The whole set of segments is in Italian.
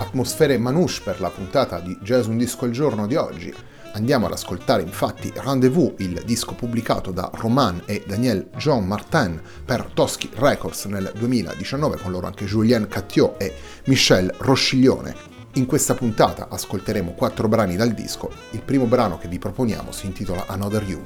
Atmosfere manouche per la puntata di Jazz un disco al giorno di oggi. Andiamo ad ascoltare infatti Rendez-Vous, il disco pubblicato da Romane e Daniel John Martin per Tosky Records nel 2019, con loro anche Julien Cattiot e Michel Rosciglione. In questa puntata ascolteremo 4 brani dal disco. Il primo brano che vi proponiamo si intitola Another You.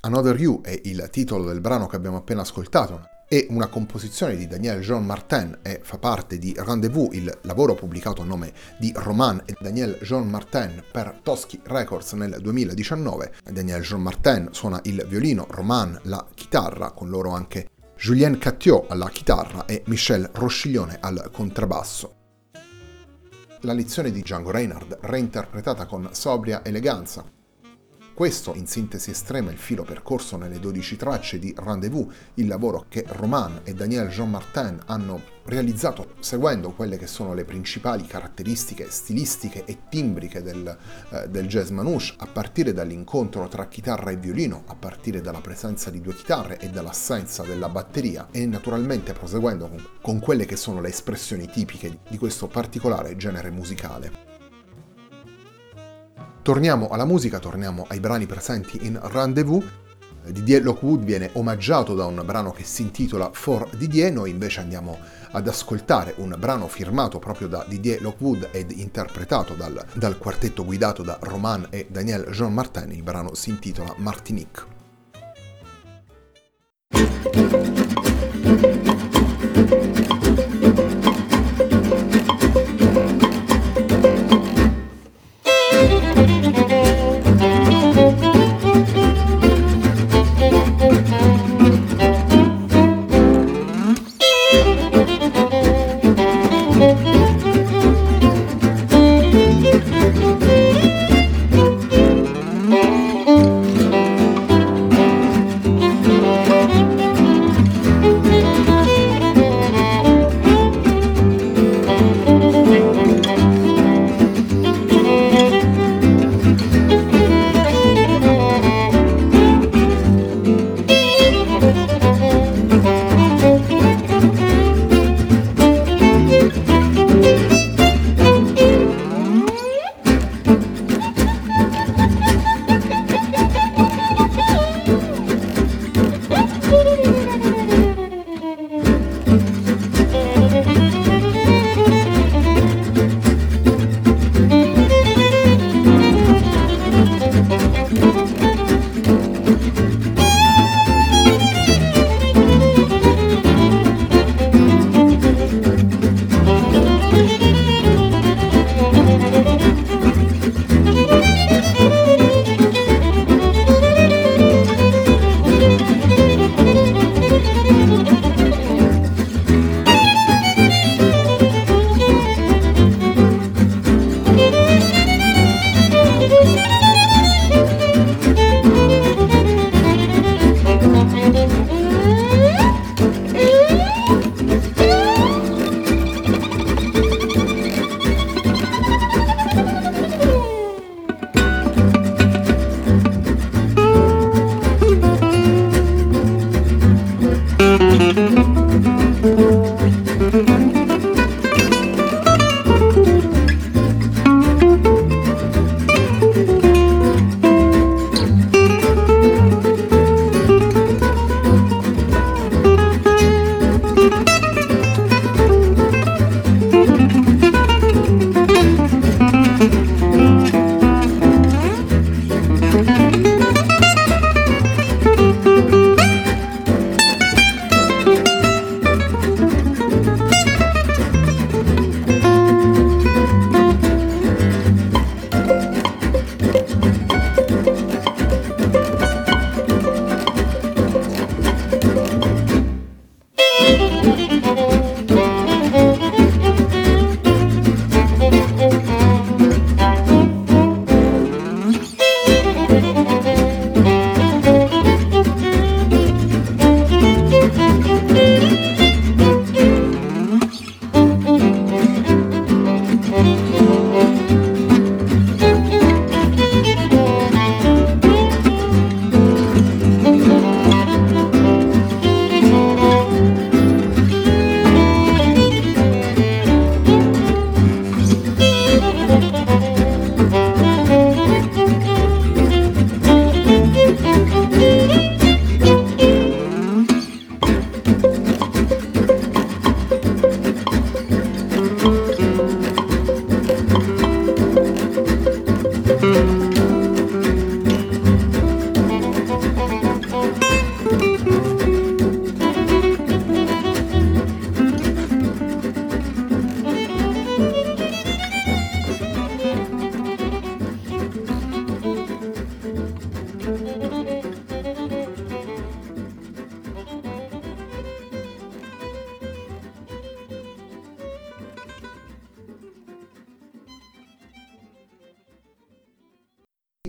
Another You è il titolo del brano che abbiamo appena ascoltato, è una composizione di Daniel John Martin e fa parte di Rendez-Vous, il lavoro pubblicato a nome di Romane e Daniel John Martin per Tosky Records nel 2019. Daniel John Martin suona il violino, Romane la chitarra, con loro anche Julien Cattiot alla chitarra e Michel Rosciglione al contrabbasso. La lezione di Django Reinhardt reinterpretata con sobria eleganza. Questo, in sintesi estrema, è il filo percorso nelle 12 tracce di Rendez-Vous, il lavoro che Romane e Daniel John Martin hanno realizzato seguendo quelle che sono le principali caratteristiche stilistiche e timbriche del jazz manouche, a partire dall'incontro tra chitarra e violino, a partire dalla presenza di due chitarre e dall'assenza della batteria, e naturalmente proseguendo con quelle che sono le espressioni tipiche di questo particolare genere musicale. Torniamo alla musica, torniamo ai brani presenti in Rendez-Vous. Didier Lockwood viene omaggiato da un brano che si intitola For Didier, noi invece andiamo ad ascoltare un brano firmato proprio da Didier Lockwood ed interpretato dal quartetto guidato da Romane e Daniel John Martin. Il brano si intitola Martinique.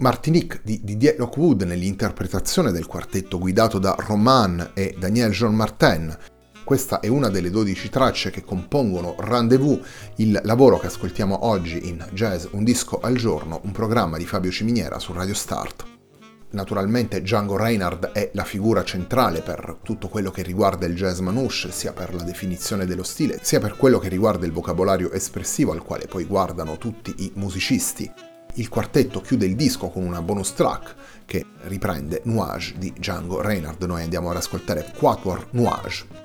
Martinique di Didier Lockwood nell'interpretazione del quartetto guidato da Romane e Daniel John Martin. Questa è una delle 12 tracce che compongono Rendez-Vous, il lavoro che ascoltiamo oggi in Jazz Un Disco al Giorno, un programma di Fabio Ciminiera su Radio Start. Naturalmente Django Reinhardt è la figura centrale per tutto quello che riguarda il jazz manouche, sia per la definizione dello stile, sia per quello che riguarda il vocabolario espressivo al quale poi guardano tutti i musicisti. Il quartetto chiude il disco con una bonus track che riprende Nuage di Django Reinhardt. Noi andiamo ad ascoltare Quatuor Nuage.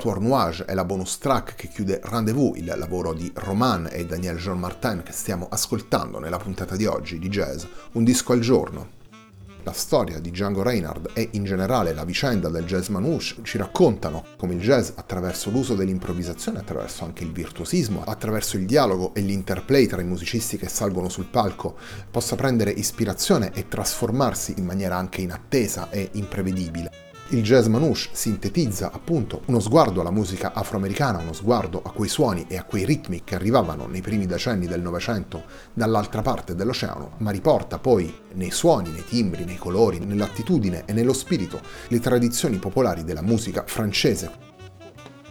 Quatuor Nuage è la bonus track che chiude Rendez-Vous, il lavoro di Romane e Daniel John Martin che stiamo ascoltando nella puntata di oggi di Jazz, un disco al giorno. La storia di Django Reinhardt e in generale la vicenda del jazz manouche ci raccontano come il jazz, attraverso l'uso dell'improvvisazione, attraverso anche il virtuosismo, attraverso il dialogo e l'interplay tra i musicisti che salgono sul palco, possa prendere ispirazione e trasformarsi in maniera anche inattesa e imprevedibile. Il jazz manouche sintetizza appunto uno sguardo alla musica afroamericana, uno sguardo a quei suoni e a quei ritmi che arrivavano nei primi decenni del Novecento dall'altra parte dell'oceano, ma riporta poi nei suoni, nei timbri, nei colori, nell'attitudine e nello spirito le tradizioni popolari della musica francese.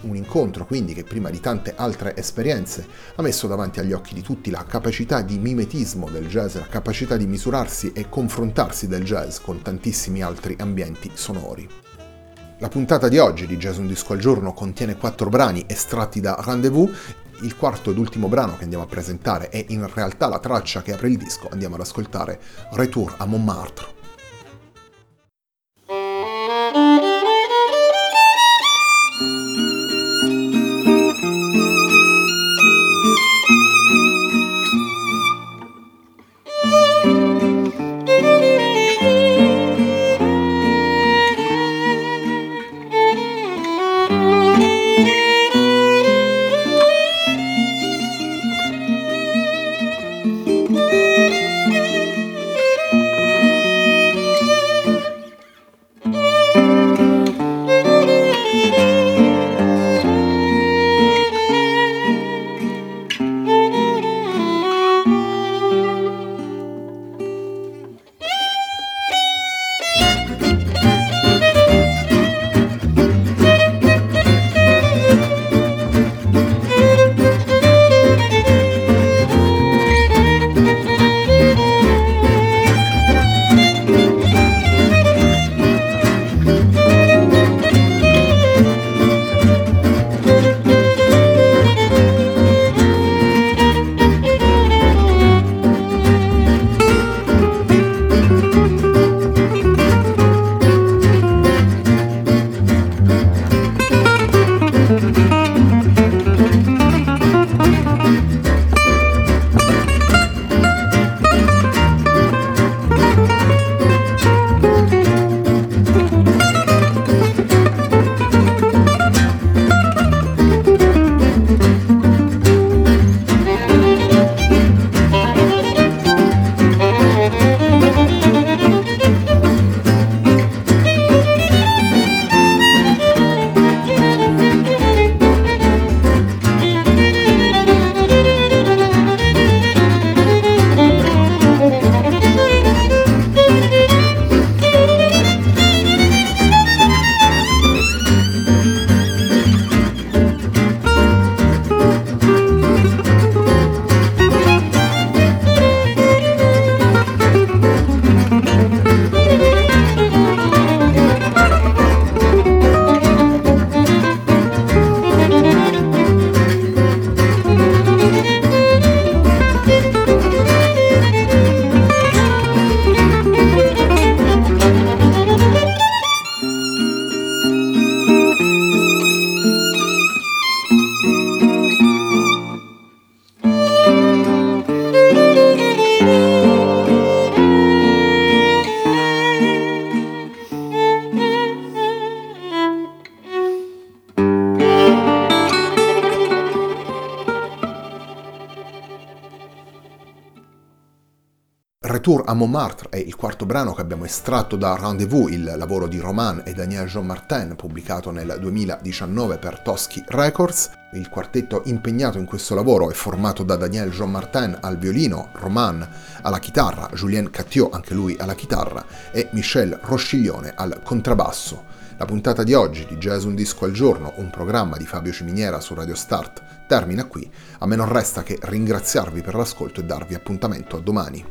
Un incontro quindi che, prima di tante altre esperienze, ha messo davanti agli occhi di tutti la capacità di mimetismo del jazz, la capacità di misurarsi e confrontarsi del jazz con tantissimi altri ambienti sonori. La puntata di oggi di Jazz Un Disco al Giorno contiene 4 brani estratti da Rendez-Vous. Il quarto ed ultimo brano che andiamo a presentare è in realtà la traccia che apre il disco. Andiamo ad ascoltare Retour à Montmartre. Retour à Montmartre è il quarto brano che abbiamo estratto da Rendez-Vous, il lavoro di Romane e Daniel John Martin, pubblicato nel 2019 per Tosky Records. Il quartetto impegnato in questo lavoro è formato da Daniel John Martin al violino, Romane alla chitarra, Julien Cattiot, anche lui alla chitarra, e Michel Rosciglione al contrabbasso. La puntata di oggi di Jazz Un Disco al Giorno, un programma di Fabio Ciminiera su Radio Start, termina qui. A me non resta che ringraziarvi per l'ascolto e darvi appuntamento a domani.